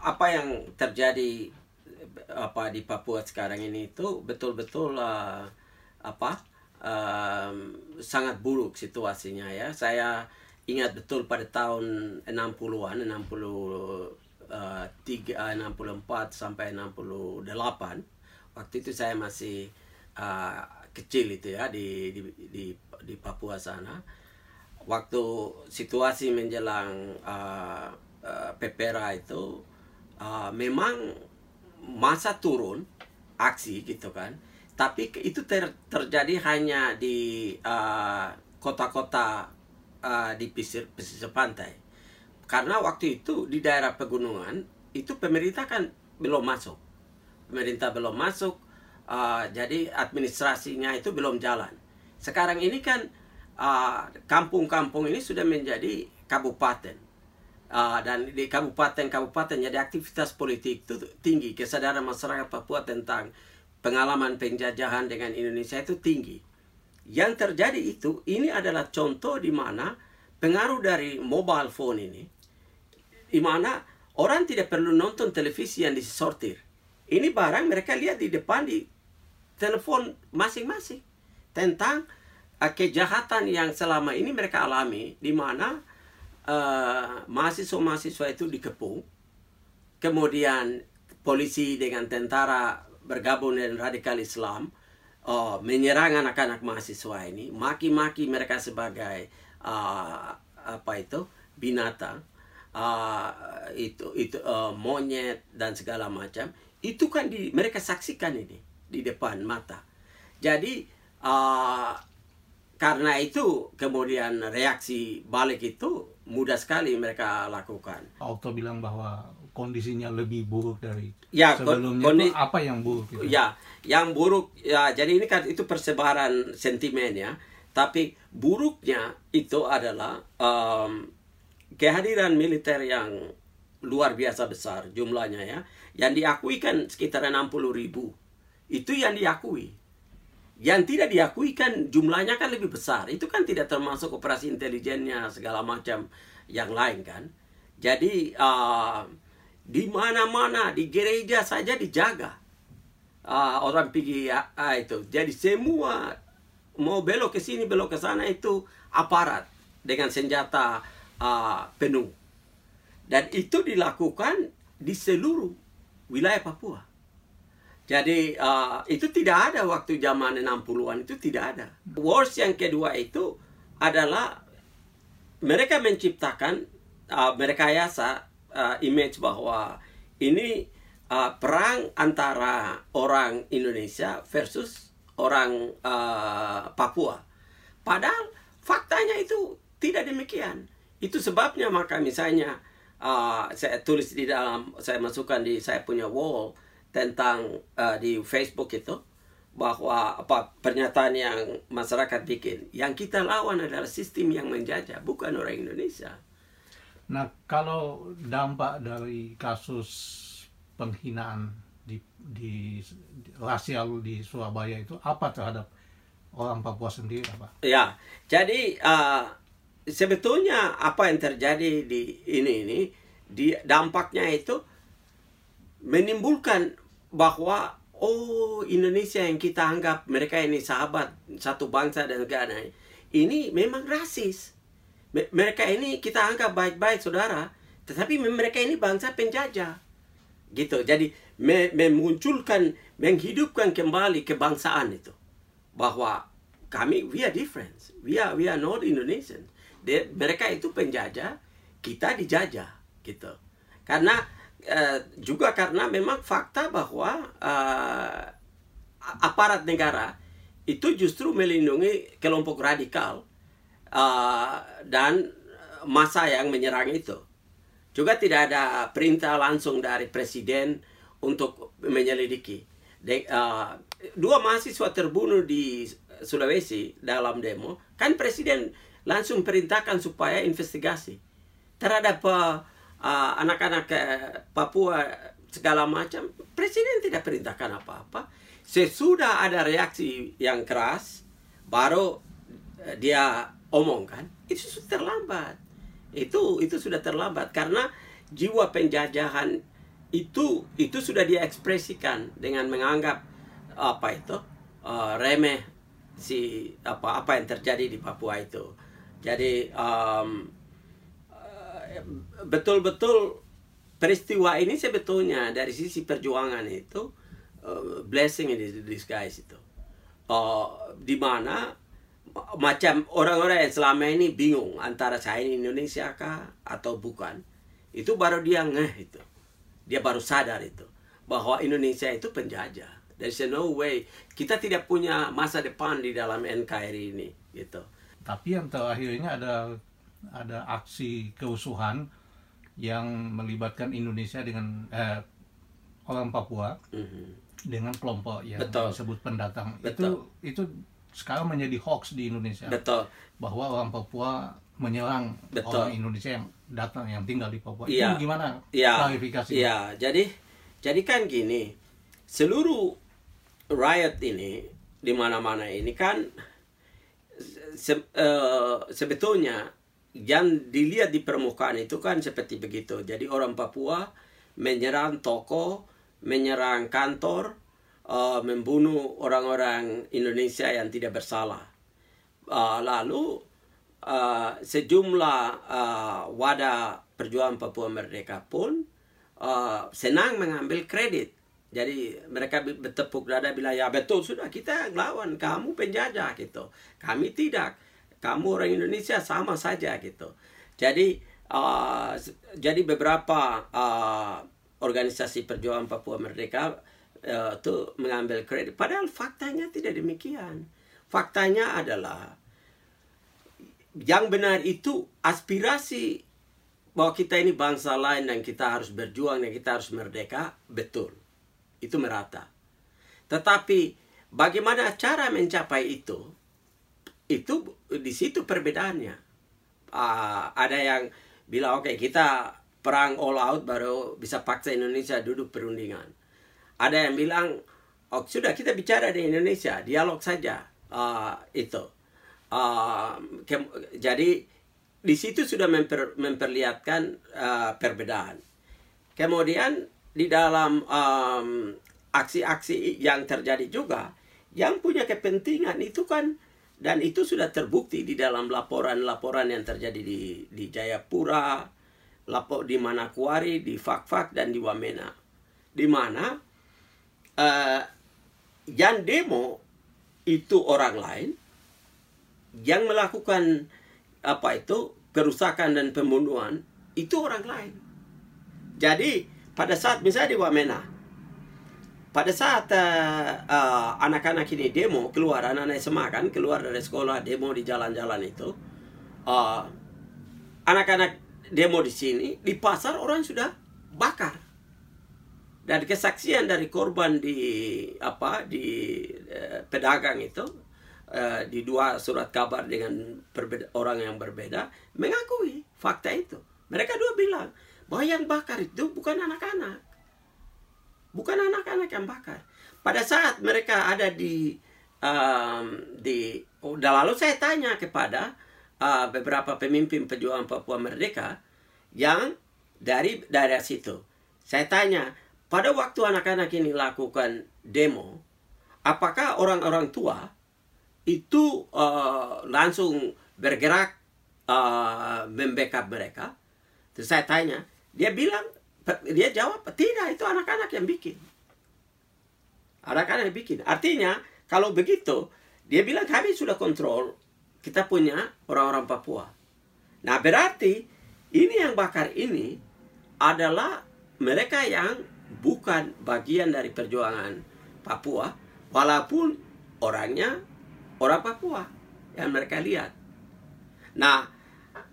apa yang terjadi apa di Papua sekarang ini itu betul-betul sangat buruk situasinya ya. Saya ingat betul pada tahun 60-an, 63, 64 sampai 68. Waktu itu saya masih kecil itu ya di Papua sana. Waktu situasi menjelang Pepera itu memang masa turun aksi gitu kan. Tapi itu terjadi hanya di kota-kota di pesisir pantai. Karena waktu itu di daerah pegunungan itu pemerintah kan belum masuk. Pemerintah belum masuk, jadi administrasinya itu belum jalan. Sekarang ini kan kampung-kampung ini sudah menjadi kabupaten. Dan di kabupaten-kabupaten jadi aktivitas politik itu tinggi. Kesadaran masyarakat Papua tentang pengalaman penjajahan dengan Indonesia itu tinggi. Yang terjadi itu, ini adalah contoh di mana pengaruh dari mobile phone ini, di mana orang tidak perlu nonton televisi yang disortir. Ini barang mereka lihat di depan di telepon masing-masing. Tentang kejahatan yang selama ini mereka alami, di mana mahasiswa-mahasiswa itu dikepung, kemudian polisi dengan tentara bergabung dengan radikal Islam, menyerang anak-anak mahasiswa ini, maki-maki mereka sebagai binatang, monyet dan segala macam. Itu kan mereka saksikan ini di depan mata. Jadi karena itu kemudian reaksi balik itu mudah sekali mereka lakukan. Pak Okto bilang bahwa kondisinya lebih buruk dari sebelumnya. Apa yang buruk gitu? Ya, yang buruk ya, jadi ini kan itu persebaran sentimen ya. Tapi buruknya itu adalah kehadiran militer yang luar biasa besar jumlahnya ya. Yang diakui kan sekitar 60.000. Itu yang diakui. Yang tidak diakui kan jumlahnya kan lebih besar. Itu kan tidak termasuk operasi intelijennya segala macam yang lain kan. Jadi di mana-mana, di gereja saja dijaga orang PGA itu. Jadi semua mau belok ke sini, belok ke sana itu aparat dengan senjata penuh. Dan itu dilakukan di seluruh wilayah Papua. Jadi itu tidak ada waktu zaman 60-an, itu tidak ada. Worst yang kedua itu adalah mereka menciptakan merekayasa image bahwa ini perang antara orang Indonesia versus orang Papua. Padahal faktanya itu tidak demikian. Itu sebabnya maka misalnya saya tulis di dalam, saya masukkan di saya punya wall tentang di Facebook itu bahwa pernyataan yang masyarakat bikin. Yang kita lawan adalah sistem yang menjajah, bukan orang Indonesia. Nah, kalau dampak dari kasus penghinaan di rasial di Surabaya itu apa terhadap orang Papua sendiri, Pak? Ya, jadi sebetulnya apa yang terjadi di ini dampaknya itu menimbulkan bahwa oh, Indonesia yang kita anggap mereka ini sahabat satu bangsa dan negara ini memang rasis. Mereka ini kita anggap baik-baik saudara, tetapi mereka ini bangsa penjajah gitu. Jadi memunculkan, menghidupkan kembali kebangsaan itu bahwa kami we are different, we are not Indonesian. Mereka itu penjajah, kita dijajah gitu. Karena juga karena memang fakta bahwa aparat negara itu justru melindungi kelompok radikal dan massa yang menyerang itu. Juga tidak ada perintah langsung dari presiden untuk menyelidiki. Dua mahasiswa terbunuh di Sulawesi dalam demo, kan presiden langsung perintahkan supaya investigasi terhadap anak-anak Papua segala macam. Presiden tidak perintahkan apa-apa. Sesudah ada reaksi yang keras, baru dia omongkan, itu sudah terlambat. Itu sudah terlambat karena jiwa penjajahan itu sudah diekspresikan dengan menganggap apa itu remeh si apa yang terjadi di Papua itu. Jadi betul-betul peristiwa ini sebetulnya dari sisi perjuangan itu blessing in disguise itu, dimana macam orang-orang yang selama ini bingung antara saya ini Indonesia kah atau bukan, itu baru dia ngeh itu. Dia baru sadar itu, bahwa Indonesia itu penjajah. There's no way, kita tidak punya masa depan di dalam NKRI ini, gitu. Tapi yang terakhir ini ada aksi kerusuhan yang melibatkan Indonesia dengan orang Papua, dengan kelompok yang disebut pendatang. Betul. Itu sekarang menjadi hoax di Indonesia. Betul. Bahwa orang Papua menyerang orang Indonesia yang datang, yang tinggal di Papua. Itu gimana klarifikasinya? Iya, jadi kan gini, seluruh riot ini di mana-mana ini kan sebetulnya yang dilihat di permukaan itu kan seperti begitu. Jadi orang Papua menyerang toko, menyerang kantor, membunuh orang-orang Indonesia yang tidak bersalah. Lalu sejumlah wadah perjuangan Papua Merdeka pun senang mengambil kredit. Jadi mereka bertepuk dada bilang, ya betul, sudah kita lawan, kamu penjajah gitu. Kami tidak, kamu orang Indonesia sama saja gitu. Jadi beberapa organisasi perjuangan Papua Merdeka itu mengambil kredit. Padahal faktanya tidak demikian. Faktanya adalah yang benar itu aspirasi bahwa kita ini bangsa lain dan kita harus berjuang dan kita harus merdeka, betul. Itu merata. Tetapi bagaimana cara mencapai itu di situ perbedaannya. Ada yang bilang, oke, kita perang all out baru bisa paksa Indonesia duduk perundingan. Ada yang bilang, oh, sudah kita bicara di Indonesia, dialog saja itu. Jadi di situ sudah memperlihatkan perbedaan. Kemudian di dalam aksi-aksi yang terjadi juga, yang punya kepentingan itu kan, dan itu sudah terbukti di dalam laporan-laporan yang terjadi di Jayapura, di Manokwari, di Fak-Fak, dan di Wamena, di mana yang demo itu orang lain yang melakukan apa itu kerusakan dan pembunuhan itu orang lain. Jadi pada saat misalnya di Wamena, pada saat anak-anak ini demo keluar, anak-anak SMA kan keluar dari sekolah demo di jalan-jalan itu, anak-anak demo di sini, di pasar orang sudah bakar. Dan kesaksian dari korban di pedagang itu, di dua surat kabar dengan orang yang berbeda, mengakui fakta itu. Mereka dua bilang bahwa yang bakar itu bukan anak-anak. Bukan anak-anak yang bakar. Pada saat mereka ada lalu saya tanya kepada beberapa pemimpin pejuang Papua Merdeka yang dari daerah situ. Saya tanya, pada waktu anak-anak ini lakukan demo, apakah orang-orang tua itu langsung bergerak membackup mereka? Terus saya tanya, dia jawab, tidak, itu anak-anak yang bikin. Anak-anak yang bikin. Artinya, kalau begitu, dia bilang kami sudah kontrol, kita punya orang-orang Papua. Nah, berarti ini yang bakar ini adalah mereka yang bukan bagian dari perjuangan Papua, walaupun orangnya orang Papua yang mereka lihat. Nah,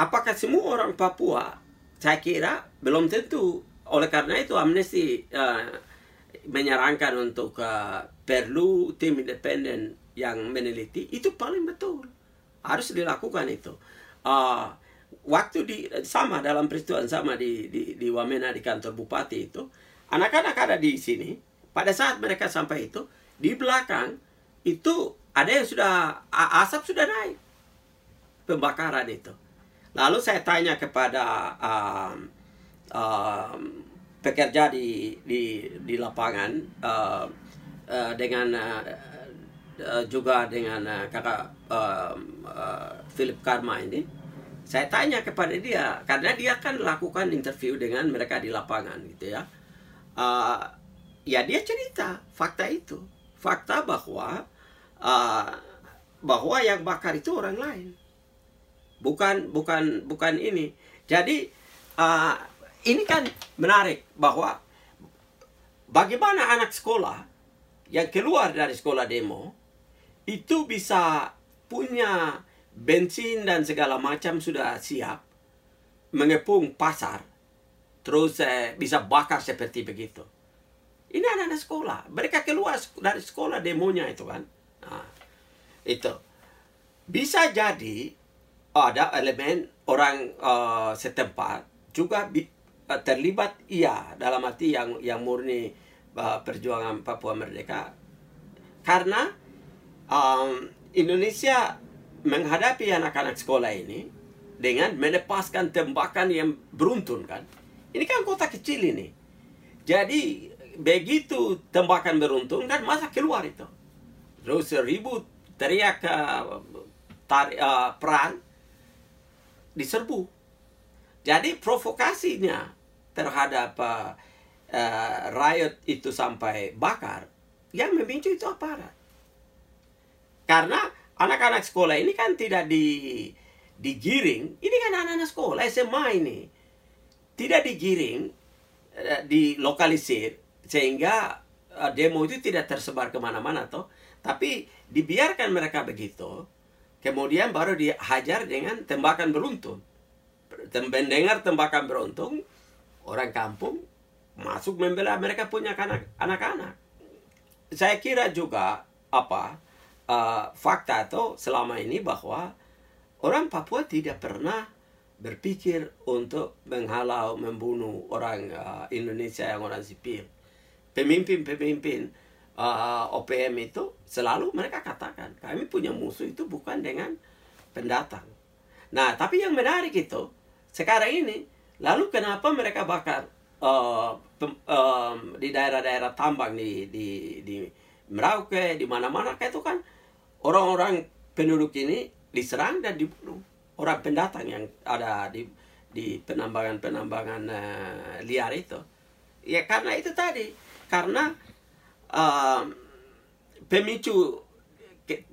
apakah semua orang Papua? Saya kira belum tentu. Oleh karena itu Amnesty menyarankan untuk perlu tim independen yang meneliti. Itu paling betul. Harus dilakukan itu. Waktu sama dalam peristiwa sama di Wamena di kantor bupati itu, anak-anak ada di sini. Pada saat mereka sampai itu, di belakang itu ada yang sudah asap sudah naik pembakaran itu. Lalu saya tanya kepada bekerja di lapangan dengan juga dengan kakak Philip Karma ini. Saya tanya kepada dia, karena dia kan lakukan interview dengan mereka di lapangan gitu ya. Ya dia cerita fakta itu, fakta bahwa bahwa yang bakar itu orang lain, bukan ini. Jadi ini kan menarik bahwa bagaimana anak sekolah yang keluar dari sekolah demo itu bisa punya bensin dan segala macam sudah siap mengepung pasar, terus bisa bakar seperti begitu. Ini anak-anak sekolah, mereka keluar dari sekolah demonya itu kan. Nah, itu bisa jadi ada elemen orang setempat juga terlibat, iya, dalam arti yang murni perjuangan Papua Merdeka. Karena Indonesia menghadapi anak-anak sekolah ini dengan melepaskan tembakan yang beruntun kan. Ini kan kota kecil ini. Jadi begitu tembakan beruntun kan masa keluar itu, terus ribut, teriak, perang, diserbu. Jadi provokasinya terhadap riot itu sampai bakar, yang memicu itu aparat. Karena anak-anak sekolah ini kan tidak digiring, ini kan anak-anak sekolah SMA ini tidak digiring, dilokalisir, sehingga demo itu tidak tersebar kemana-mana toh, tapi dibiarkan mereka begitu, kemudian baru dihajar dengan tembakan beruntun. Mendengar tembakan beruntun, orang kampung masuk membela mereka punya anak-anak. Saya kira juga fakta itu selama ini bahwa orang Papua tidak pernah berpikir untuk menghalau, membunuh orang Indonesia yang orang sipil. Pemimpin-pemimpin OPM itu selalu mereka katakan, kami punya musuh itu bukan dengan pendatang. Nah, tapi yang menarik itu, sekarang ini, lalu kenapa mereka bakar di daerah-daerah tambang, di Merauke, di mana-mana, kayak itu kan, orang-orang penduduk ini diserang dan dibunuh. Orang pendatang yang ada di penambangan-penambangan liar itu. Ya karena itu tadi, karena pemicu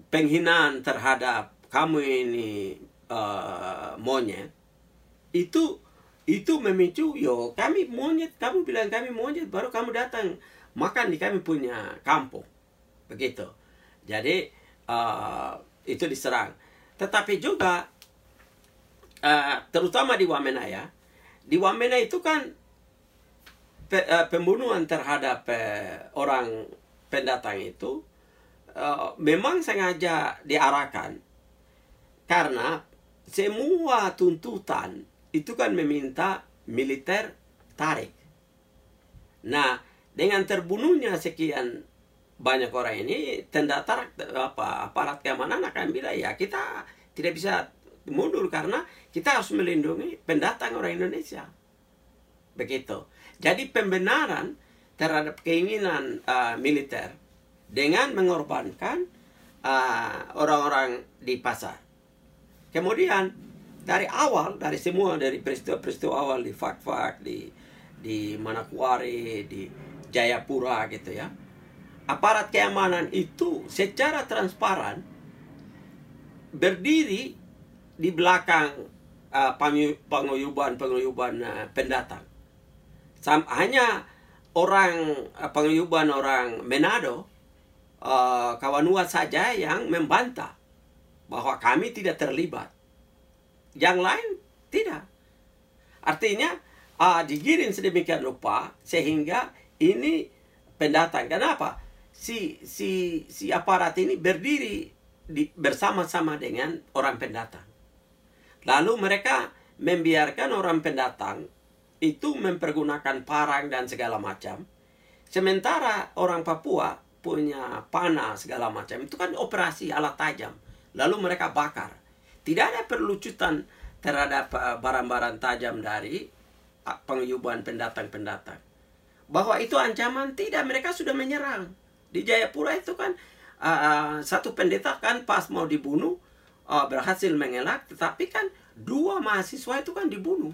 penghinaan terhadap kamu ini monyet itu memicu, yo kami monyet, kamu bilang kami monyet baru kamu datang makan di kami punya kampung begitu. Jadi itu diserang, tetapi juga terutama di Wamena ya, di Wamena itu kan pembunuhan terhadap orang pendatang itu memang sengaja diarahkan, karena semua tuntutan itu kan meminta militer tarik. Nah, dengan terbunuhnya sekian banyak orang ini, aparat keamanan akan bilang ya kita tidak bisa mundur karena kita harus melindungi pendatang orang Indonesia. Begitu. Jadi pembenaran terhadap keinginan militer dengan mengorbankan orang-orang di pasar. Kemudian dari awal, dari semua, dari peristiwa-peristiwa awal di Fak-Fak, di Manokwari, di Jayapura gitu ya, aparat keamanan itu secara transparan berdiri di belakang penguyuban pendatang. Hanya orang penguyuban orang Manado, Kawanua saja yang membantah bahwa kami tidak terlibat. Yang lain tidak. Artinya digiring sedemikian rupa sehingga ini pendatang. Kenapa? Si aparat ini berdiri bersama-sama dengan orang pendatang. Lalu mereka membiarkan orang pendatang itu mempergunakan parang dan segala macam. Sementara orang Papua punya panah segala macam. Itu kan operasi alat tajam. Lalu mereka bakar. Tidak ada perlucutan terhadap barang-barang tajam dari penguyuban pendatang-pendatang. bahwa itu ancaman. Tidak, mereka sudah menyerang. Di Jayapura itu kan satu pendeta kan pas mau dibunuh berhasil mengelak, tetapi kan dua mahasiswa itu kan dibunuh.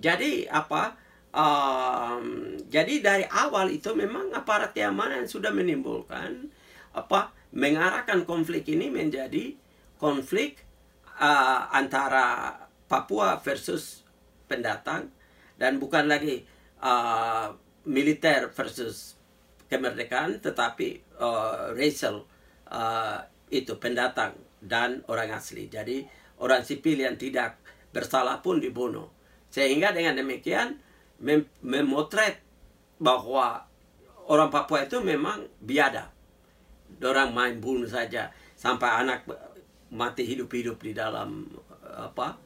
Jadi apa? Jadi dari awal itu memang aparat keamanan sudah menimbulkan apa, mengarahkan konflik ini menjadi konflik antara Papua versus pendatang, dan bukan lagi militer versus kemerdekaan, tetapi racial itu pendatang dan orang asli. Jadi orang sipil yang tidak bersalah pun dibunuh. Sehingga dengan demikian memotret bahwa orang Papua itu memang biadab. Orang main bunuh saja sampai anak mati hidup-hidup di dalam apa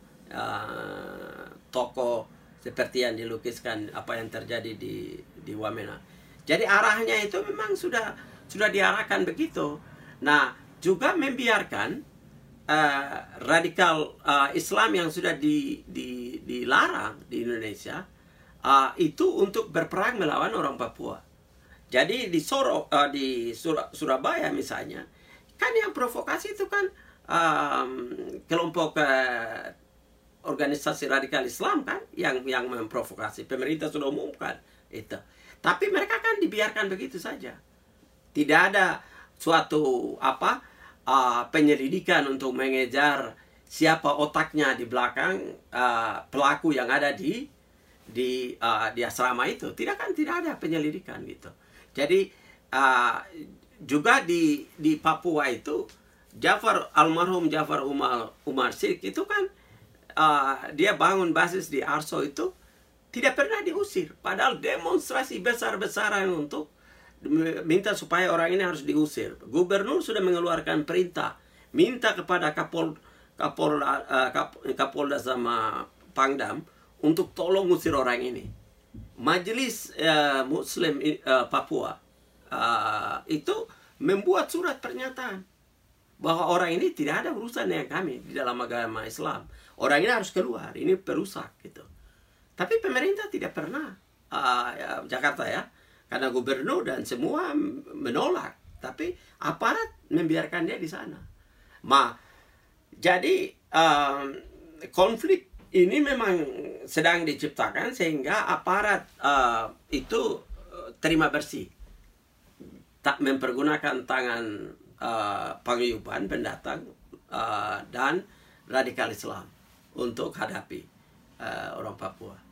toko seperti yang dilukiskan apa yang terjadi di Wamena. Jadi arahnya itu memang sudah diarahkan begitu. Nah, juga membiarkan radikal Islam yang sudah dilarang di Indonesia itu untuk berperang melawan orang Papua. Jadi di Surabaya misalnya, kan yang provokasi itu kan kelompok organisasi radikal Islam kan, yang memprovokasi. Pemerintah sudah umumkan itu, tapi mereka kan dibiarkan begitu saja. Tidak ada suatu apa penyelidikan untuk mengejar siapa otaknya di belakang pelaku yang ada di asrama itu. Tidak, kan tidak ada penyelidikan gitu. Jadi juga di Papua itu almarhum Jafar Umar itu kan dia bangun basis di Arso itu tidak pernah diusir, padahal demonstrasi besar-besaran untuk minta supaya orang ini harus diusir. Gubernur sudah mengeluarkan perintah minta kepada Kapolda sama Pangdam untuk tolong ngusir orang ini. Majelis Muslim Papua itu membuat surat pernyataan bahwa orang ini tidak ada urusan dengan kami di dalam agama Islam. Orang ini harus keluar, ini perusak gitu. Tapi pemerintah tidak pernah Jakarta ya, karena gubernur dan semua menolak. Tapi aparat membiarkan dia di sana. Jadi konflik ini memang sedang diciptakan sehingga aparat itu terima bersih, tak mempergunakan tangan paguyuban pendatang dan radikal Islam untuk hadapi orang Papua.